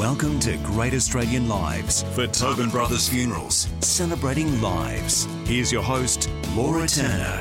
Welcome to Great Australian Lives for Tobin Brothers Funerals, celebrating lives. Here's your host, Laura Turner.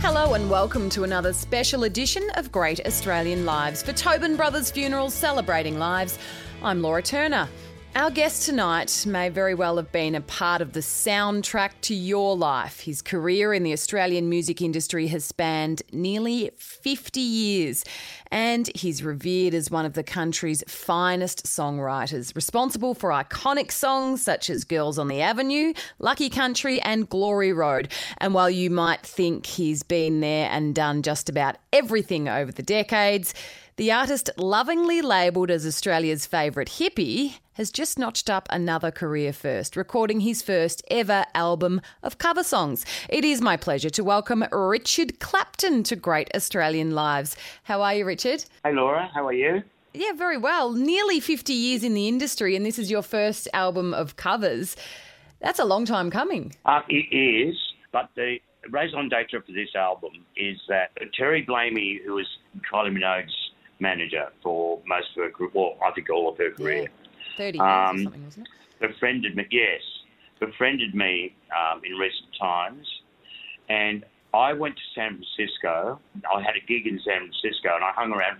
Hello and welcome to another special edition of Great Australian Lives for Tobin Brothers Funerals, celebrating lives. I'm Laura Turner. Our guest tonight may very well have been a part of the soundtrack to your life. His career in the Australian music industry has spanned nearly 50 years and he's revered as one of the country's finest songwriters, responsible for iconic songs such as Girls on the Avenue, Lucky Country and Glory Road. And while you might think he's been there and done just about everything over the decades, the artist, lovingly labelled as Australia's favourite hippie, has just notched up another career first, recording his first ever album of cover songs. It is my pleasure to welcome Richard Clapton to Great Australian Lives. How are you, Richard? Hey, Laura. How are you? Yeah, very well. Nearly 50 years in the industry and this is your first album of covers. That's a long time coming. It is, but the raison d'etre for this album is that Terry Blamey, who is Kylie Minogue's manager for most of her career, well, I think all of her career. Yeah, 30 years or something, wasn't it? Befriended me in recent times. And I went to San Francisco. I had a gig in San Francisco and I hung around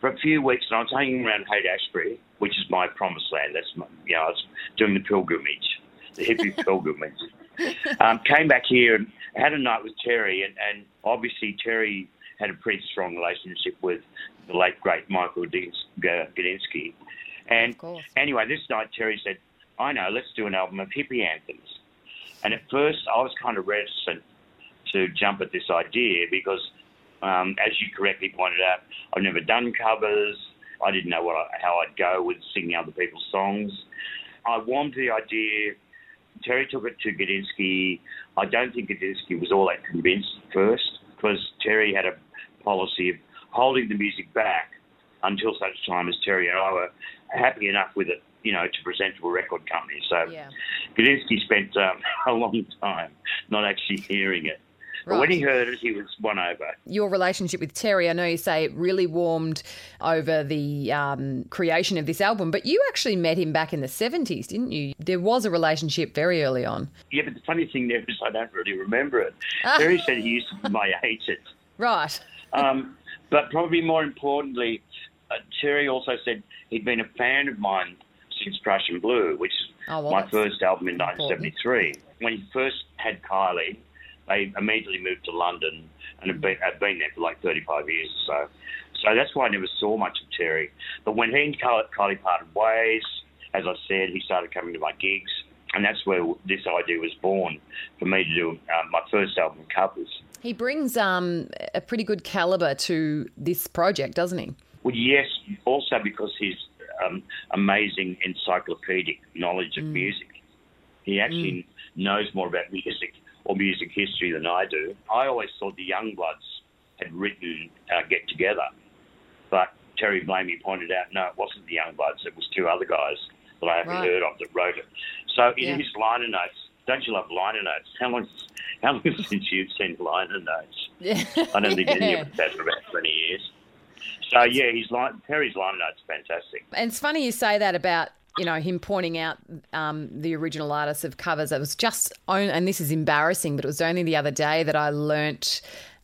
for a few weeks and I was hanging around Haight-Ashbury, which is my promised land. That's my, you know, I was doing the pilgrimage, the hippie pilgrimage. Came back here and had a night with Terry and obviously Terry had a pretty strong relationship with the late, great Michael Gudinski. And anyway, this night Terry said, I know, let's do an album of hippie anthems. And at first I was kind of reticent to jump at this idea because, as you correctly pointed out, I've never done covers. I didn't know how I'd go with singing other people's songs. I warmed to the idea. Terry took it to Gudinski. I don't think Gudinski was all that convinced at first because Terry had a policy of holding the music back until such time as Terry and I were happy enough with it, you know, to present to a record company. So yeah. Gudinski spent a long time not actually hearing it. Right. But when he heard it, he was won over. Your relationship with Terry, I know you say it really warmed over the creation of this album, but you actually met him back in the 70s, didn't you? There was a relationship very early on. Yeah, but the funny thing there is I don't really remember it. Terry said he used to hate it. Right. But probably more importantly, Terry also said he'd been a fan of mine since Prussian Blue, which is my first album in 1973. When he first had Kylie, they immediately moved to London and had been there for like 35 years or so. So that's why I never saw much of Terry. But when he and Kylie parted ways, as I said, he started coming to my gigs. And that's where this idea was born for me to do my first album covers. He brings a pretty good calibre to this project, doesn't he? Well, yes, also because his amazing encyclopedic knowledge of music. He actually knows more about music or music history than I do. I always thought the Youngbloods had written Get Together, but Terry Blamey pointed out, no, it wasn't the Youngbloods, it was two other guys that I haven't heard of that wrote it. So in his liner notes, don't you love liner notes? How long since you've seen liner notes? Yeah. I don't think any of us have for about 20 years. So yeah, Terry's liner notes are fantastic. And it's funny you say that about, you know, him pointing out the original artists of covers. It was just, and this is embarrassing, but it was only the other day that I learnt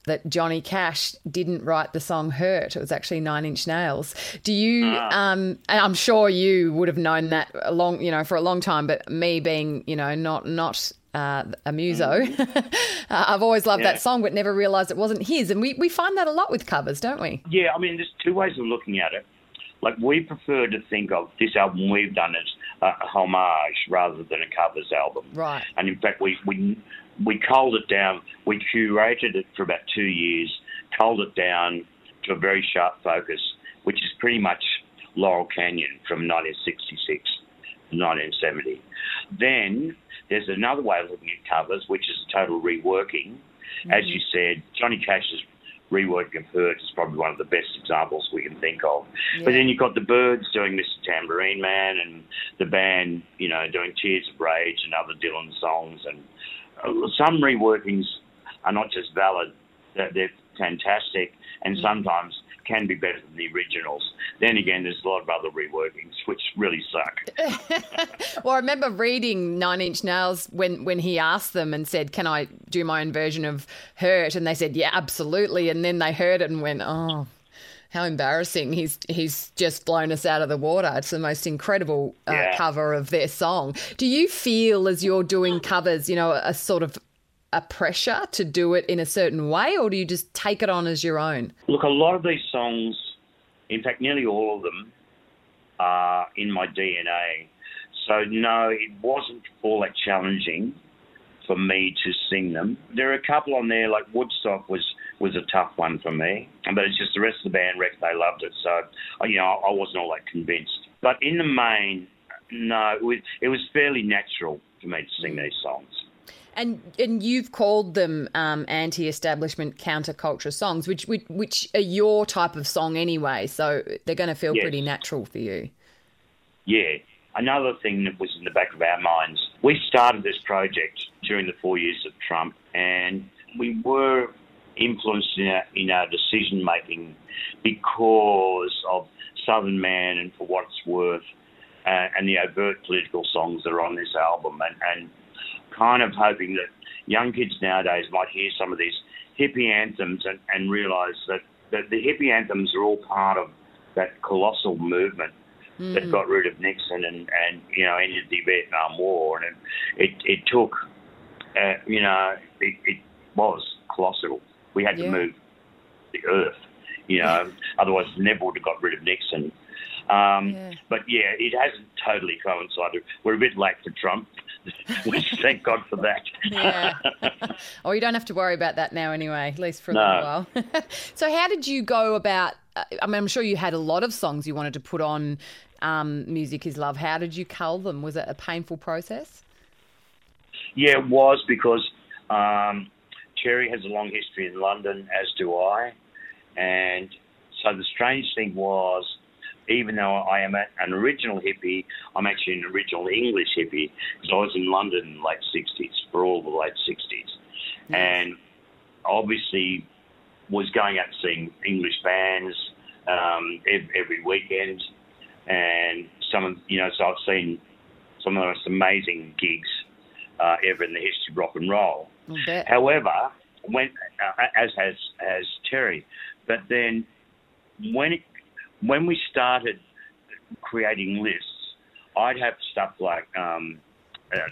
that Johnny Cash didn't write the song Hurt. It was actually Nine Inch Nails. Do you, and I'm sure you would have known that for a long time, but me being, you know, not a muso, I've always loved that song but never realised it wasn't his. And we find that a lot with covers, don't we? Yeah, I mean, there's two ways of looking at it. Like, we prefer to think of this album we've done as a homage rather than a covers album. Right. And, in fact, we culled it down. We curated it for about 2 years, culled it down to a very sharp focus, which is pretty much Laurel Canyon from 1966 to 1970. Then there's another way of looking at covers, which is total reworking. Mm-hmm. As you said, Johnny Cash's reworking of Hurt is probably one of the best examples we can think of. Yeah. But then you've got the Byrds doing Mr. Tambourine Man and the band, you know, doing Tears of Rage and other Dylan songs. And some reworkings are not just valid, they're fantastic and sometimes can be better than the originals. Then again, there's a lot of other reworkings which really suck. Well, I remember reading Nine Inch Nails when he asked them and said, can I do my own version of Hurt? And they said, yeah, absolutely. And then they heard it and went, oh, how embarrassing. He's just blown us out of the water. It's the most incredible cover of their song. Do you feel as you're doing covers, you know, a sort of a pressure to do it in a certain way, or do you just take it on as your own? Look, a lot of these songs, in fact, nearly all of them are in my DNA. So, no, it wasn't all that challenging for me to sing them. There are a couple on there, like Woodstock was a tough one for me, but it's just the rest of the band reckon they loved it. So, you know, I wasn't all that convinced. But in the main, no, it was fairly natural for me to sing these songs. And you've called them anti-establishment counterculture songs, which are your type of song anyway, so they're going to feel pretty natural for you. Yeah. Another thing that was in the back of our minds, we started this project during the 4 years of Trump, and we were influenced in our decision-making because of Southern Man and For What It's Worth and the overt political songs that are on this album, and kind of hoping that young kids nowadays might hear some of these hippie anthems and realise that the hippie anthems are all part of that colossal movement that got rid of Nixon and you know, ended the Vietnam War. And it took, you know, it was colossal. We had to move the earth, you know, otherwise never would have got rid of Nixon. But, yeah, it hasn't totally coincided. We're a bit late for Trump, which thank God for that. Yeah. Oh, you don't have to worry about that now anyway, at least for a little while. So how did you go about, I mean, I'm sure you had a lot of songs you wanted to put on Music is Love. How did you cull them? Was it a painful process? Yeah, it was, because Terry has a long history in London, as do I. And so the strange thing was, even though I am an original hippie, I'm actually an original English hippie, because I was in London in the late 60s, for all the late 60s. Nice. And obviously was going out and seeing English bands every weekend. And so I've seen some of the most amazing gigs ever in the history of rock and roll. However, as has Terry, but then when we started creating lists, I'd have stuff like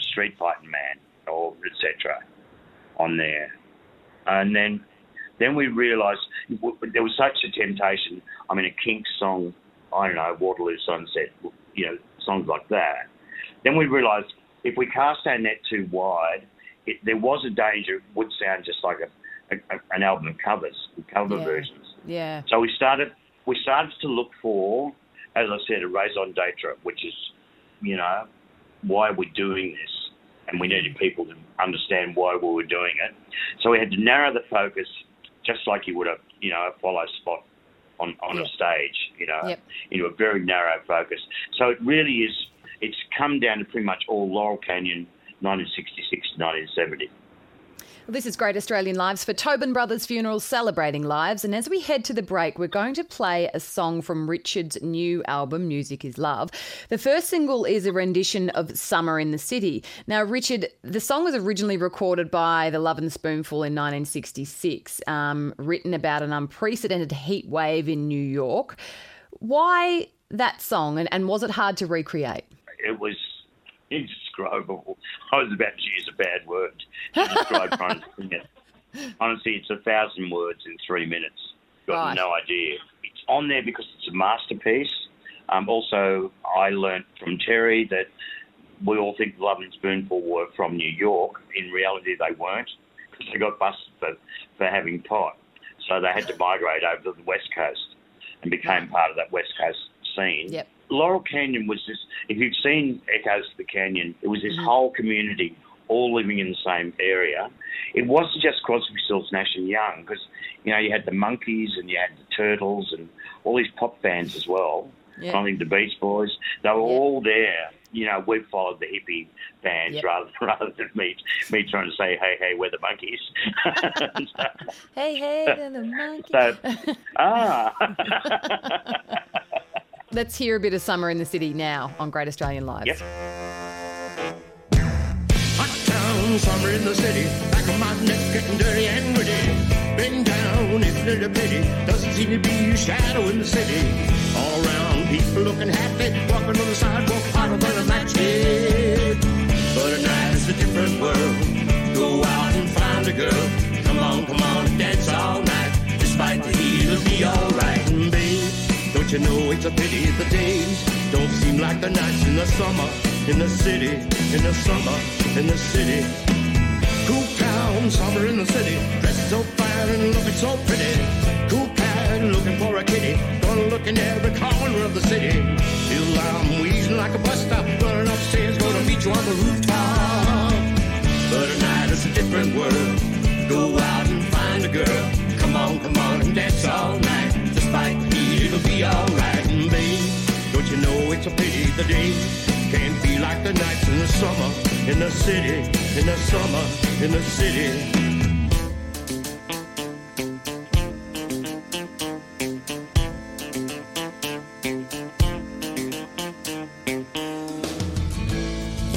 Street Fighting Man or etc. on there. And then we realised there was such a temptation. I mean, a Kinks song, I don't know, Waterloo Sunset, you know, songs like that. Then we realised if we cast our net too wide, there was a danger it would sound just like an album of cover versions. Yeah. So we started to look for, as I said, a raison d'etre, which is, you know, why we're doing this. And we needed people to understand why we were doing it. So we had to narrow the focus, just like you would a follow spot on a stage, you know, into a very narrow focus. So it really is, it's come down to pretty much all Laurel Canyon, 1966 to 1970. Well, this is Great Australian Lives for Tobin Brothers Funeral, celebrating lives. And as we head to the break, we're going to play a song from Richard's new album, Music is Love. The first single is a rendition of Summer in the City. Now, Richard, the song was originally recorded by the Lovin' Spoonful in 1966, written about an unprecedented heat wave in New York. Why that song, and was it hard to recreate? It was indescribable. I was about to use a bad word to describe trying to sing it. Honestly, it's 1,000 words in 3 minutes. No idea. It's on there because it's a masterpiece. Also, I learnt from Terry that we all think Lovin' Spoonful were from New York. In reality, they weren't, because they got busted for having pot. So they had to migrate over to the West Coast and became part of that West Coast scene. Yep. Laurel Canyon was this, if you've seen Echoes of the Canyon, it was this whole community all living in the same area. It wasn't just Crosby, Stills, Nash and Young, because, you know, you had the Monkees and you had the Turtles and all these pop bands as well. Yeah. I think the Beach Boys, they were all there. you know, we've followed the hippie bands rather than me trying to say, hey, we're the monkeys. hey, they're the monkeys. Let's hear a bit of Summer in the City now on Great Australian Lives. Yep. Hot town, summer in the city, back of my neck getting dirty and witty. Been down, isn't it a pity? Doesn't seem to be a shadow in the city. All around, people looking happy, walking on the sidewalk, hotter than a matchstick. But at night it's a different world. Go out and find a girl. Come on, dance all night. Despite the heat, it'll be alright. And babe, don't you know it's a pity the days don't seem like the nights in the summer, in the city, in the summer, in the city. Cool town, summer in the city, dressed so fine and looking so pretty. Cool town, looking for a kitty, gonna look in every corner of the city. Feel I'm wheezing like a bus stop, running upstairs, gonna meet you on the rooftop. But at night it's a different world, go out and find a girl. Come on, and dance all night, despite the heat, it'll be alright. And babe, don't you know it's a pity the days can't be like the nights in the summer, in the city, in the summer, in the city.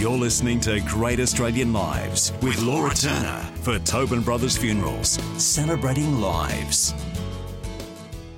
You're listening to Great Australian Lives with Laura Turner for Tobin Brothers Funerals, celebrating lives.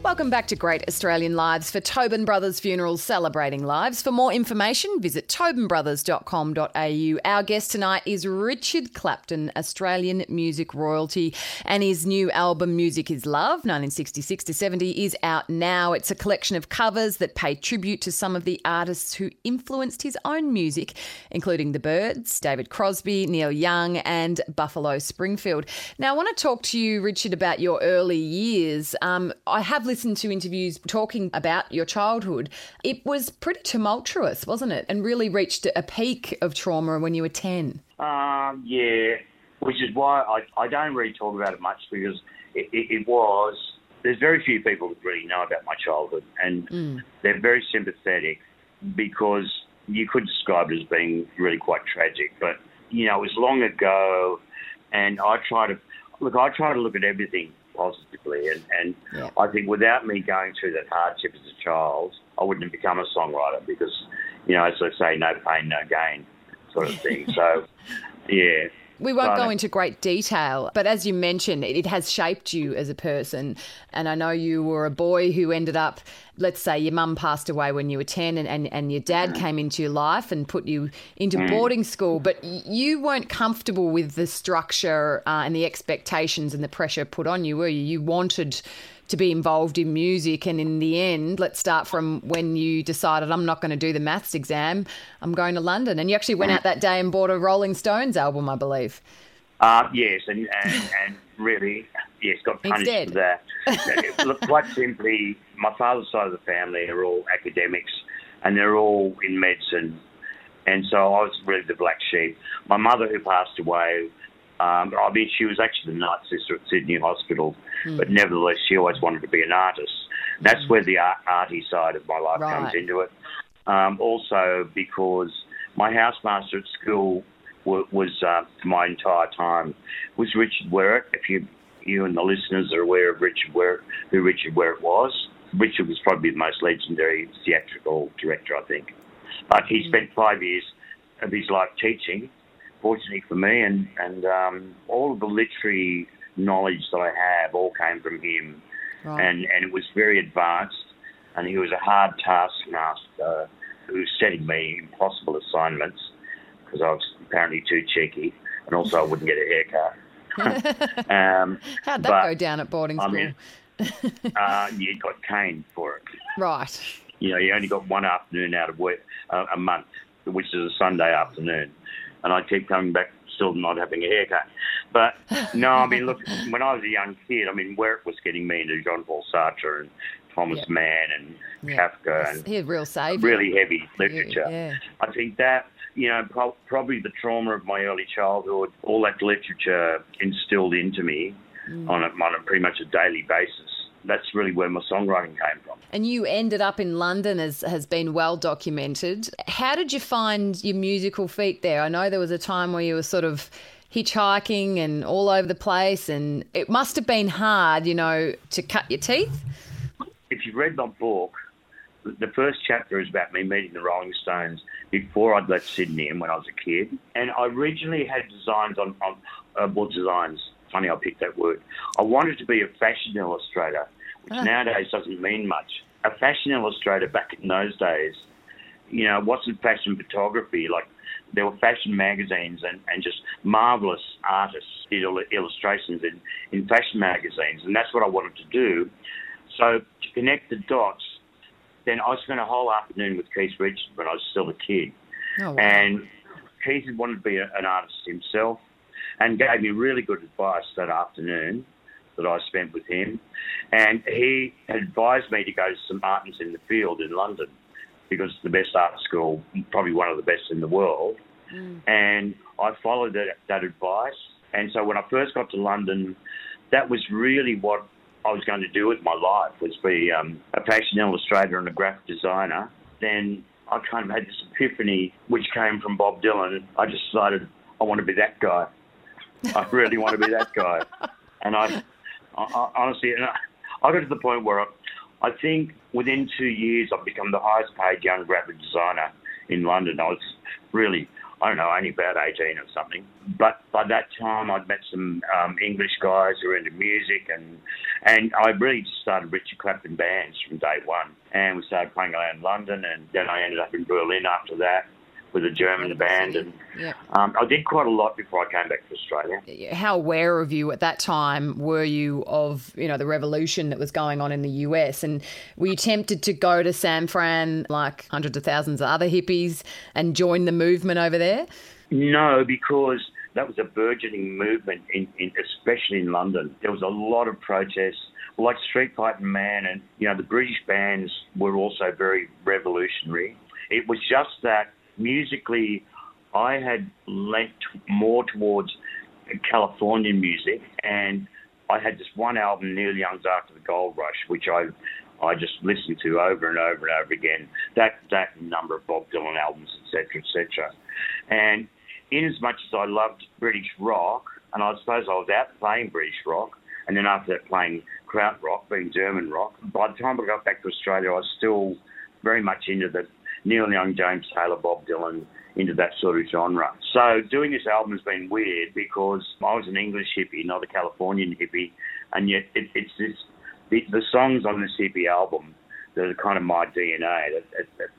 Welcome back to Great Australian Lives for Tobin Brothers Funerals, celebrating lives. For more information, visit tobinbrothers.com.au. Our guest tonight is Richard Clapton, Australian music royalty, and his new album Music is Love, 1966-70, is out now. It's a collection of covers that pay tribute to some of the artists who influenced his own music, including The Byrds, David Crosby, Neil Young and Buffalo Springfield. Now, I want to talk to you, Richard, about your early years. I have listened to interviews talking about your childhood. It was pretty tumultuous, wasn't it? And really reached a peak of trauma when you were 10. Yeah, which is why I don't really talk about it much, because it was... There's very few people that really know about my childhood, and they're very sympathetic, because you could describe it as being really quite tragic. But, you know, it was long ago, and I try to look at everything positively, and I think without me going through that hardship as a child, I wouldn't have become a songwriter, because, you know, as I say, no pain, no gain sort of thing. So, yeah. We won't go into great detail, but as you mentioned, it has shaped you as a person. And I know you were a boy who ended up, let's say your mum passed away when you were 10 and your dad came into your life and put you into boarding school, but you weren't comfortable with the structure and the expectations and the pressure put on you, were you? You wanted to be involved in music, and in the end, let's start from when you decided, I'm not going to do the maths exam, I'm going to London. And you actually went out that day and bought a Rolling Stones album, I believe. Yes, and really, yes, got punished for that. Look, quite simply, my father's side of the family are all academics, and they're all in medicine, and so I was really the black sheep. My mother, who passed away, she was actually the night sister at Sydney Hospital, but nevertheless, she always wanted to be an artist. That's where the arty side of my life comes into it. Also, because my housemaster at school was for my entire time, was Richard Werrick. If you and the listeners are aware of who Richard Werrick was, Richard was probably the most legendary theatrical director, I think. But he spent 5 years of his life teaching, fortunately for me, and all of the literary knowledge that I have all came from him, and it was very advanced, and he was a hard taskmaster who was setting me impossible assignments, because I was apparently too cheeky, and also I wouldn't get a haircut. How'd that go down at boarding school? I mean, you got caned for it. Right. You know, you only got one afternoon out of work, a month, which is a Sunday afternoon. And I keep coming back, still not having a haircut. But, no, I mean, look, when I was a young kid, I mean, Werrick was getting me into Jean-Paul Sartre and Thomas Mann and Kafka. And he a real savior. Really heavy literature. Yeah. I think that, you know, probably the trauma of my early childhood, all that literature instilled into me on a pretty much a daily basis. that's really where my songwriting came from. And you ended up in London, as has been well documented. How did you find your musical feet there? I know there was a time where you were sort of hitchhiking and all over the place, and it must have been hard, you know, to cut your teeth. If you've read my book, the first chapter is about me meeting the Rolling Stones before I'd left Sydney and when I was a kid. And I originally had designs on, funny I picked that word. I wanted to be a fashion illustrator, which nowadays doesn't mean much. A fashion illustrator back in those days, you know, wasn't fashion photography. Like, there were fashion magazines and just marvellous artists did illustrations in fashion magazines, and that's what I wanted to do. So to connect the dots, then I spent a whole afternoon with Keith Richards when I was still a kid. Oh, wow. And Keith had wanted to be an artist himself and gave me really good advice that afternoon that I spent with him. And he advised me to go to St. Martin's in the Field in London because it's the best art school, probably one of the best in the world. Mm. And I followed that advice. And so when I first got to London, that was really what I was going to do with my life, was be a fashion illustrator and a graphic designer. Then I kind of had this epiphany, which came from Bob Dylan. I just decided I want to be that guy. I really want to be that guy. And I honestly, I got to the point where I think within 2 years I've become the highest paid young graphic designer in London. I was really, I don't know, only about 18 or something. But by that time, I'd met some English guys who were into music, and I really just started Richard Clapton bands from day one. And we started playing around in London, and then I ended up in Berlin after that with a German band. And yeah. I did quite a lot before I came back to Australia. How aware of you at that time were you of, you know, the revolution that was going on in the US? And were you tempted to go to San Fran like hundreds of thousands of other hippies and join the movement over there? No, because that was a burgeoning movement, especially in London. There was a lot of protests, like Street Fighting Man, and, you know, the British bands were also very revolutionary. It was just that musically, I had lent more towards Californian music, and I had this one album, Neil Young's After the Gold Rush, which I just listened to over and over and over again, that number of Bob Dylan albums, etc., etc. And in as much as I loved British rock, and I suppose I was out playing British rock, and then after that playing Krautrock, being German rock, by the time I got back to Australia, I was still very much into the Neil Young, James Taylor, Bob Dylan, into that sort of genre. So doing this album has been weird because I was an English hippie, not a Californian hippie, and yet it's the songs on this hippie album that are kind of my DNA.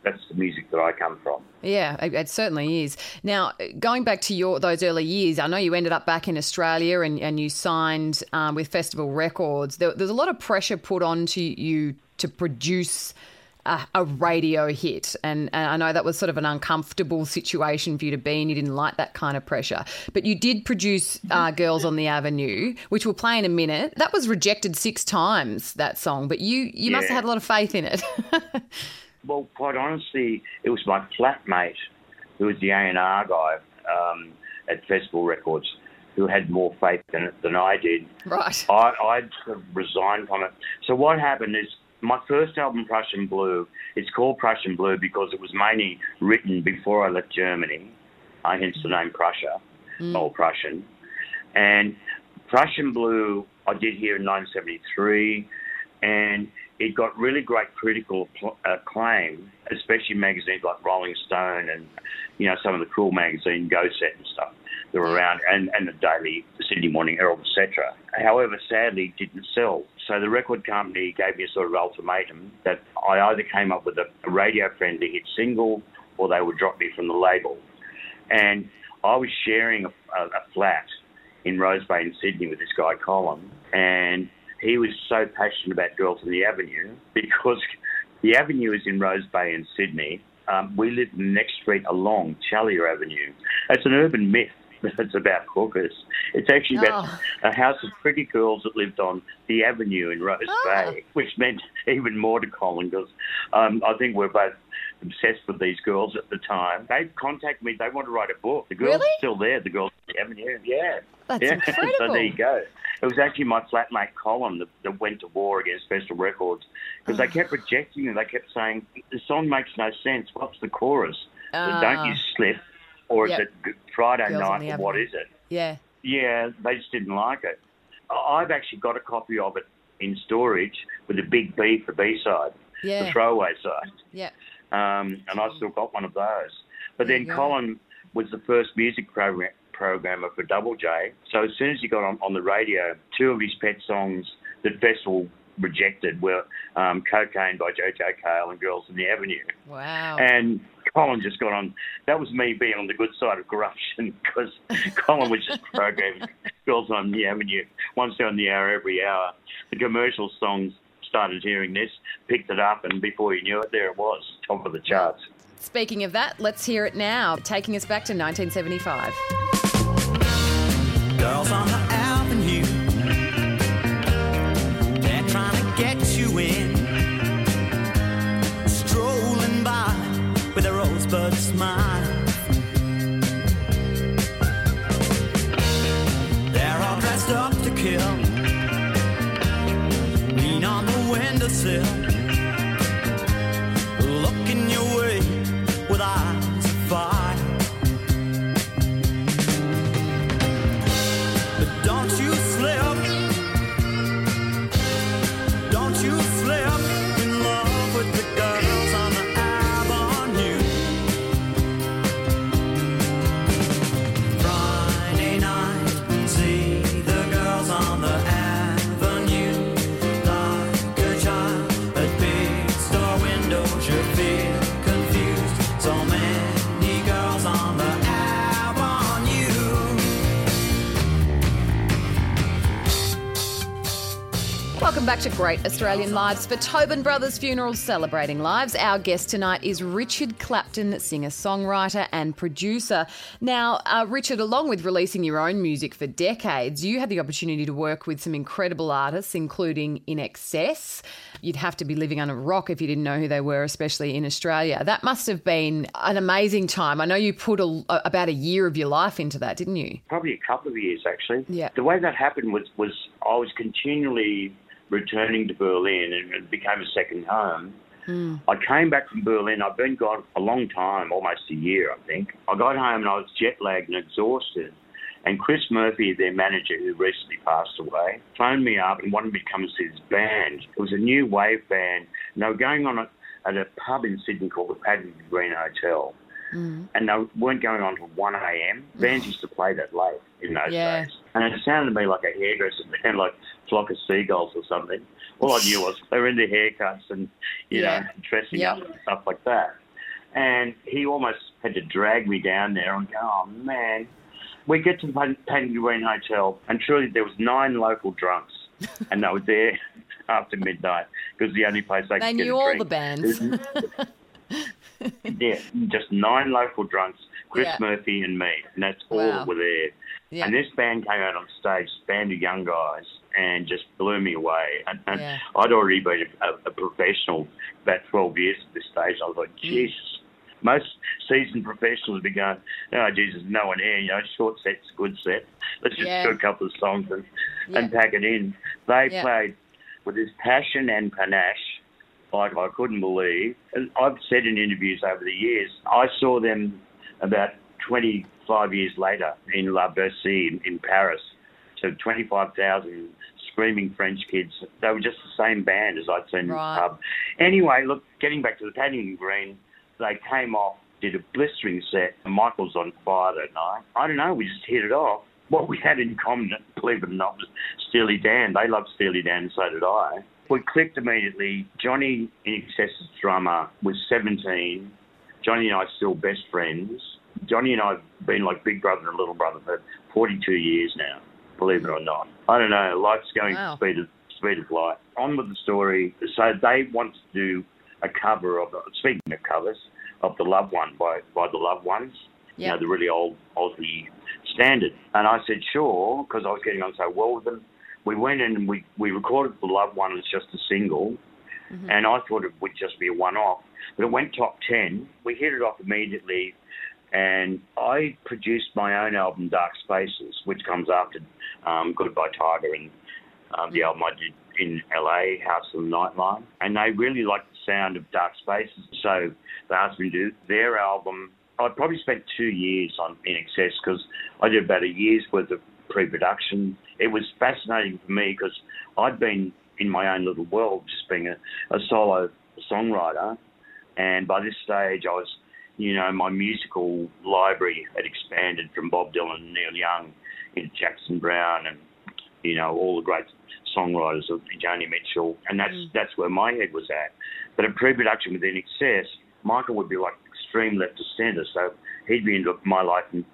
That's the music that I come from. Yeah, it certainly is. Now, going back to those early years, I know you ended up back in Australia and you signed with Festival Records. There's a lot of pressure put onto you to produce a radio hit, and I know that was sort of an uncomfortable situation for you to be in. You didn't like that kind of pressure, but you did produce Girls on the Avenue, which we'll play in a minute. That was rejected 6 times, that song, but you must have had a lot of faith in it. Well, quite honestly, it was my flatmate who was the A&R guy at Festival Records who had more faith in it than I did. Right. I sort of resigned from it. So what happened is, my first album, Prussian Blue, it's called Prussian Blue because it was mainly written before I left Germany, hence the name Prussia, or Prussian. And Prussian Blue I did here in 1973, and it got really great critical acclaim, especially magazines like Rolling Stone and, you know, some of the cool magazine Go Set and stuff that were around, and the Daily, the Sydney Morning Herald, etc. However, sadly, it didn't sell. So the record company gave me a sort of ultimatum that I either came up with a radio-friendly hit single or they would drop me from the label. And I was sharing a flat in Rose Bay in Sydney with this guy, Colin, and he was so passionate about Girls on the Avenue because the Avenue is in Rose Bay in Sydney. We lived in the next street along, Challier Avenue. It's an urban myth. It's about hookers. It's actually about a house of pretty girls that lived on the Avenue in Rose Bay, which meant even more to Colin because I think we're both obsessed with these girls at the time. They contacted me. They want to write a book. The girls are still there. The girls on the avenue. Yeah. That's incredible. So there you go. It was actually my flatmate Colin that went to war against Festival Records because they kept rejecting it. They kept saying, the song makes no sense. What's the chorus? So don't you slip? Or is it Friday Girls night? Or what is it? Yeah. Yeah, they just didn't like it. I've actually got a copy of it in storage with a big B for B-side, the throwaway side. Yeah. And I still got one of those. But then Colin was the first music programmer for Double J. So as soon as he got on the radio, two of his pet songs that Festival rejected were Cocaine by Jojo Cale and Girls on the Avenue. Wow. And Colin just got on. That was me being on the good side of corruption because Colin was just programming Girls on the Avenue once on the hour, every hour. The commercial songs started hearing this, picked it up, and before you knew it, there it was, top of the charts. Speaking of that, let's hear it now, taking us back to 1975. Girls on the Avenue, they're trying to get you in, strolling by with a rosebud smile. They're all dressed up to kill, lean on the windowsill, looking your way with eyes of fire. But don't you slip, don't you slip. Welcome back to Great Australian Lives for Tobin Brothers Funerals Celebrating Lives. Our guest tonight is Richard Clapton, singer-songwriter and producer. Now, Richard, along with releasing your own music for decades, you had the opportunity to work with some incredible artists, including INXS. You'd have to be living under a rock if you didn't know who they were, especially in Australia. That must have been an amazing time. I know you put about a year of your life into that, didn't you? Probably a couple of years, actually. Yeah. The way that happened was I was continually returning to Berlin, and it became a second home. I came back from Berlin. I've been gone a long time, almost a year, I think. I got home and I was jet-lagged and exhausted. And Chris Murphy, their manager, who recently passed away, phoned me up and wanted me to come and see his band. It was a new wave band, and they were going on at a pub in Sydney called the Paddington Green Hotel. And they weren't going on till 1 a.m. Bands used to play that late in those days. And it sounded to me like a hairdresser band, like flock of seagulls or something. All I knew was they were into haircuts and, you know, dressing up and stuff like that. And he almost had to drag me down there and go, oh, man. We get to the Paddington Green Hotel, and truly there was 9 local drunks, and they were there after midnight because the only place they could get a drink. They knew all the bands. Yeah, just 9 local drunks, Chris Murphy and me, and that's all that were there. Yeah. And this band came out on stage, band of young guys, and just blew me away. And I'd already been a professional about 12 years at this stage. I was like, Jesus. Most seasoned professionals would be going, oh, Jesus, no one here, you know, short set's a good set. Let's just do a couple of songs and pack it in. They played with this passion and panache. Like I couldn't believe. I've said in interviews over the years, I saw them about 25 years later in La Bercy in Paris. So 25,000 screaming French kids. They were just the same band as I'd seen in the pub. Anyway, look, getting back to the Paddington Green, they came off, did a blistering set, and Michael's on fire that night. I don't know, we just hit it off. What we had in common, believe it or not, was Steely Dan. They loved Steely Dan, so did I. We clicked immediately. Johnny, INXS's drummer, was 17. Johnny and I are still best friends. Johnny and I have been like big brother and little brother for 42 years now, believe it or not. I don't know. Life's going at the speed of light. On with the story. So they wanted to do a cover of, speaking of covers, of The Loved One by The Loved Ones, you know, the really old Aussie standard. And I said, sure, because I was getting on so well with them. We went in and we recorded The Loved One as just a single, Mm-hmm. And I thought it would just be a one-off. But it went top 10. We hit it off immediately. And I produced my own album, Dark Spaces, which comes after Goodbye Tiger and the album I did in LA, House on the Nightline. And they really liked the sound of Dark Spaces. So they asked me to do their album. I probably spent 2 years on INXS because I did about a year's worth of pre-production. It was fascinating for me because I'd been in my own little world, just being a solo songwriter. And by this stage, I was, you know, my musical library had expanded from Bob Dylan and Neil Young into Jackson Browne and, you know, all the great songwriters of Joni Mitchell. And that's where my head was at. But in pre-production with INXS, Michael would be like extreme left of centre. So he'd be into My Life in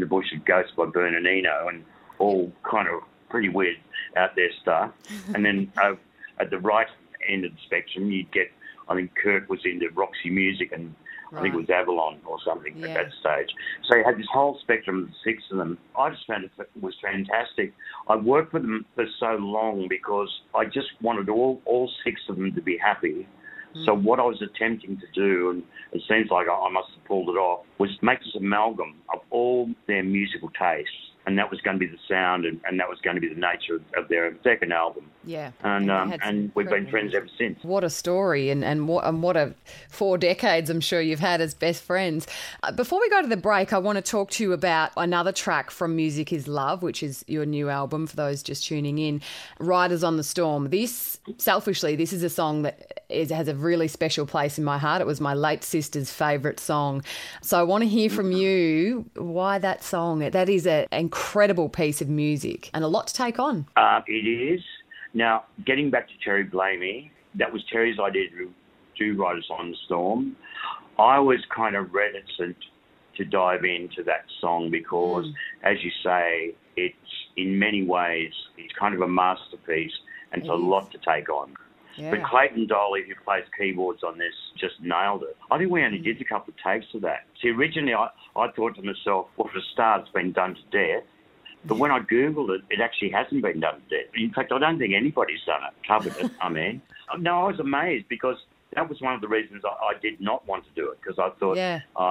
the Bush of Ghosts by Bernardino and all kind of pretty weird out there stuff. And then at the right end of the spectrum, you'd get, I think Kurt was into Roxy Music and right. I think it was Avalon or something at that stage. So you had this whole spectrum of 6 of them. I just found it was fantastic. I worked with them for so long because I just wanted all 6 of them to be happy. Mm. So what I was attempting to do, and it seems like I must have pulled it off, was make this amalgam of all their musical tastes. And that was going to be the sound and that was going to be the nature of their second album. Yeah. And we've been friends ever since. What a story and what a 4 decades I'm sure you've had as best friends. Before we go to the break, I want to talk to you about another track from Music is Love, which is your new album for those just tuning in, Riders on the Storm. This, selfishly, this is a song that has a really special place in my heart. It was my late sister's favourite song. So I want to hear from you why that song. That is an incredible piece of music and a lot to take on. It is. Now, getting back to Terry Blamey, that was Terry's idea to do Riders on the Storm. I was kind of reticent to dive into that song because, as you say, it's in many ways, it's kind of a masterpiece and it's a lot to take on. Yeah. But Clayton Dolly, who plays keyboards on this, just nailed it. I think we only did a couple of takes of that. See, originally I thought to myself, well, for a start, it's been done to death. But when I Googled it, it actually hasn't been done to death. In fact, I don't think anybody's done it, covered it, I mean. No, I was amazed because that was one of the reasons I did not want to do it because I thought,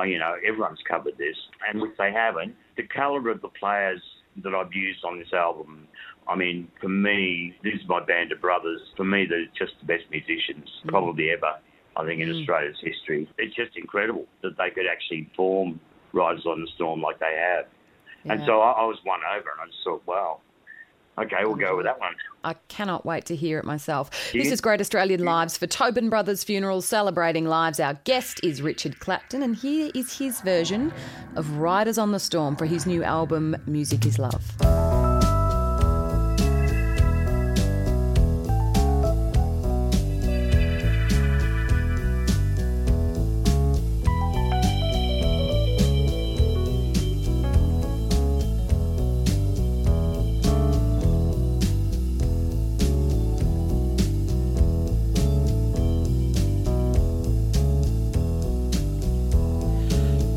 you know, everyone's covered this. And if they haven't, the calibre of the players that I've used on this album, I mean, for me, this is my band of brothers. For me, they're just the best musicians probably ever, I think, in Australia's history. It's just incredible that they could actually form Riders on the Storm like they have. Yeah. And so I was won over and I just thought, wow, okay, we'll go with that one. I cannot wait to hear it myself. Yeah. This is Great Australian Lives for Tobin Brothers Funerals, celebrating lives. Our guest is Richard Clapton and here is his version of Riders on the Storm for his new album, Music is Love.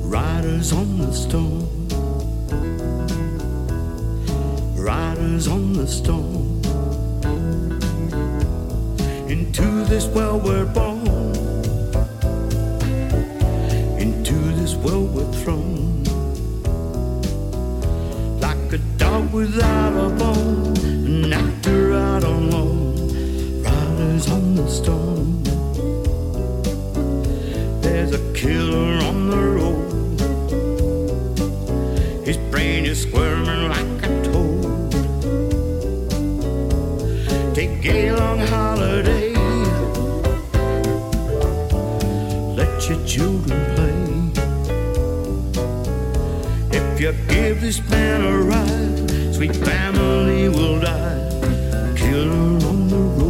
Riders on the storm, into this world we're born, into this world we're thrown, like a dog without a bone, an actor out on loan. Riders on the storm, there's a killer on the road. His brain is squirming like a toad. Take a long holiday, let your children play. If you give this man a ride, sweet family will die. Killer on the road.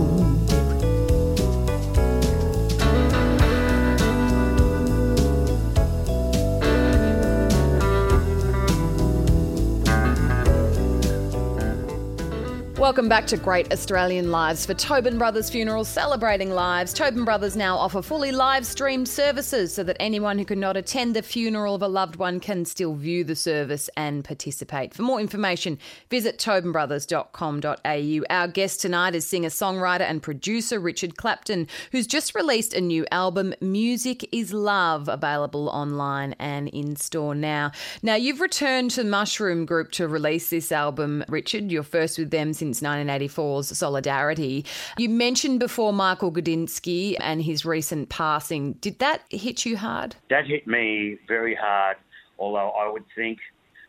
Welcome back to Great Australian Lives for Tobin Brothers Funerals, celebrating lives. Tobin Brothers now offer fully live-streamed services so that anyone who could not attend the funeral of a loved one can still view the service and participate. For more information, visit tobinbrothers.com.au. Our guest tonight is singer-songwriter and producer Richard Clapton, who's just released a new album, Music is Love, available online and in store now. Now, you've returned to Mushroom Group to release this album, Richard. You're first with them since 1984's Solidarity. You mentioned before Michael Gudinski and his recent passing. Did that hit you hard? That hit me very hard, although I would think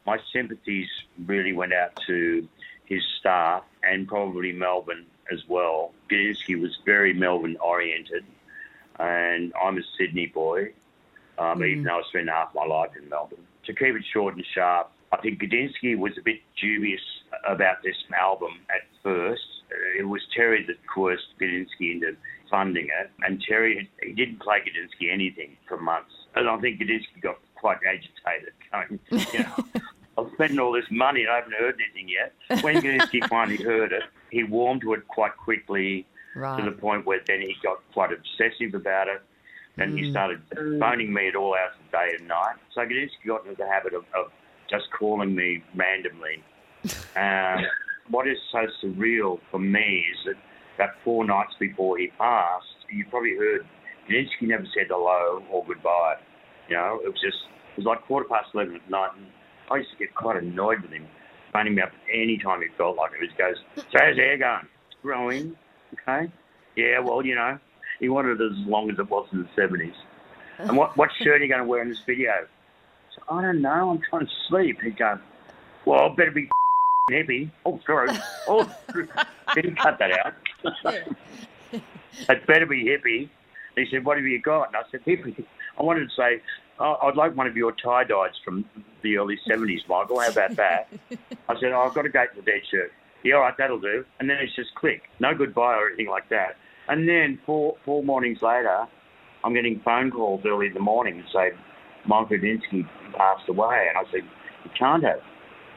my sympathies really went out to his staff and probably Melbourne as well. Gudinski was very Melbourne-oriented, and I'm a Sydney boy, even though I spent half my life in Melbourne. To keep it short and sharp, I think Gudinski was a bit dubious about this album at first. It was Terry that coerced Gudinski into funding it, and Terry, he didn't play Gudinski anything for months. And I think Gudinski got quite agitated, going, you know, I've spent all this money and I haven't heard anything yet. When Gudinski finally heard it, he warmed to it quite quickly, right, to the point where then he got quite obsessive about it. And he started phoning me at all hours of day and night. So Gudinski got into the habit of just calling me randomly. What is so surreal for me is that 4 nights before he passed, you probably heard Gudinski never said hello or goodbye. You know, it was like 11:15 at night, and I used to get quite annoyed with him, phoning me up any time he felt like it. He goes, "So how's air going? Growing? Okay. Yeah, well, you know." He wanted it as long as it was in the 70s. And what shirt are you going to wear in this video? So, I don't know. I'm trying to sleep. He'd go, well, I better be hippie. Oh, sorry. Oh, didn't cut that out. It better be hippie. He said, what have you got? And I said, hippie. I wanted to say, oh, I'd like one of your tie-dyes from the early 70s, Michael. How about that? I said, oh, I've got a Gate for the Dead shirt. Yeah, all right, that'll do. And then it's just click. No goodbye or anything like that. And then four mornings later, I'm getting phone calls early in the morning and say, Mike Gudinski passed away. And I said, you can't have.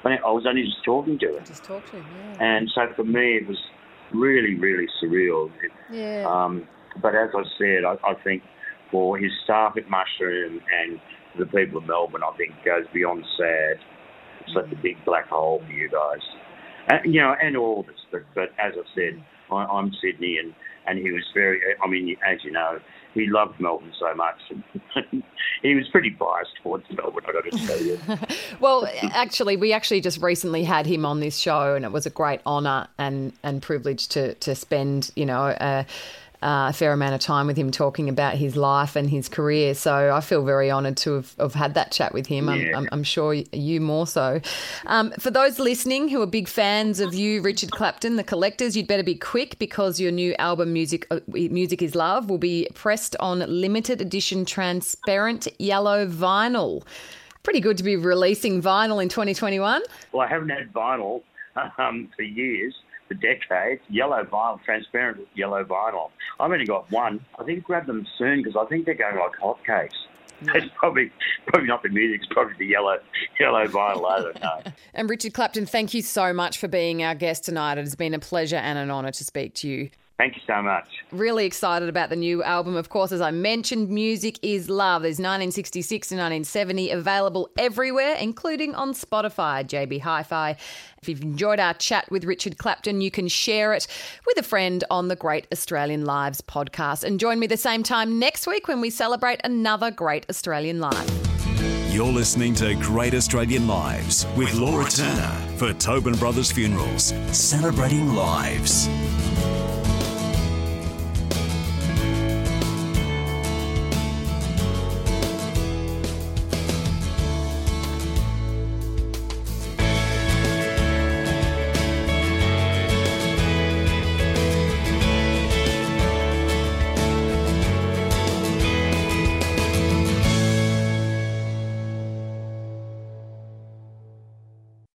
I was only just talking to him. Just talked to him, yeah. And so for me, it was really, really surreal. Yeah. But as I said, I think for his staff at Mushroom and the people of Melbourne, I think it goes beyond sad. It's like a big black hole for you guys. And, you know, and all of us. But as I said, I'm Sydney, and he was very, I mean, as you know, he loved Melbourne so much. He was pretty biased towards Melbourne, I've got to tell you. Well, we just recently had him on this show, and it was a great honour and privilege to spend, you know, a fair amount of time with him talking about his life and his career. So I feel very honoured to have had that chat with him. Yeah. I'm sure you more so. For those listening who are big fans of you, Richard Clapton, the Collectors, you'd better be quick because your new album, Music is Love, will be pressed on limited edition transparent yellow vinyl. Pretty good to be releasing vinyl in 2021. Well, I haven't had vinyl for years. For decades, yellow vinyl, transparent yellow vinyl. I've only got one. I think grab them soon because I think they're going like hotcakes. Yeah. It's probably not the music. It's probably the yellow vinyl. I don't know. And Richard Clapton, thank you so much for being our guest tonight. It has been a pleasure and an honour to speak to you. Thank you so much. Really excited about the new album. Of course, as I mentioned, Music is Love. There's 1966 to 1970 available everywhere, including on Spotify, JB Hi-Fi. If you've enjoyed our chat with Richard Clapton, you can share it with a friend on the Great Australian Lives podcast. And join me the same time next week when we celebrate another Great Australian Life. You're listening to Great Australian Lives with Laura Turner for Tobin Brothers Funerals, celebrating lives.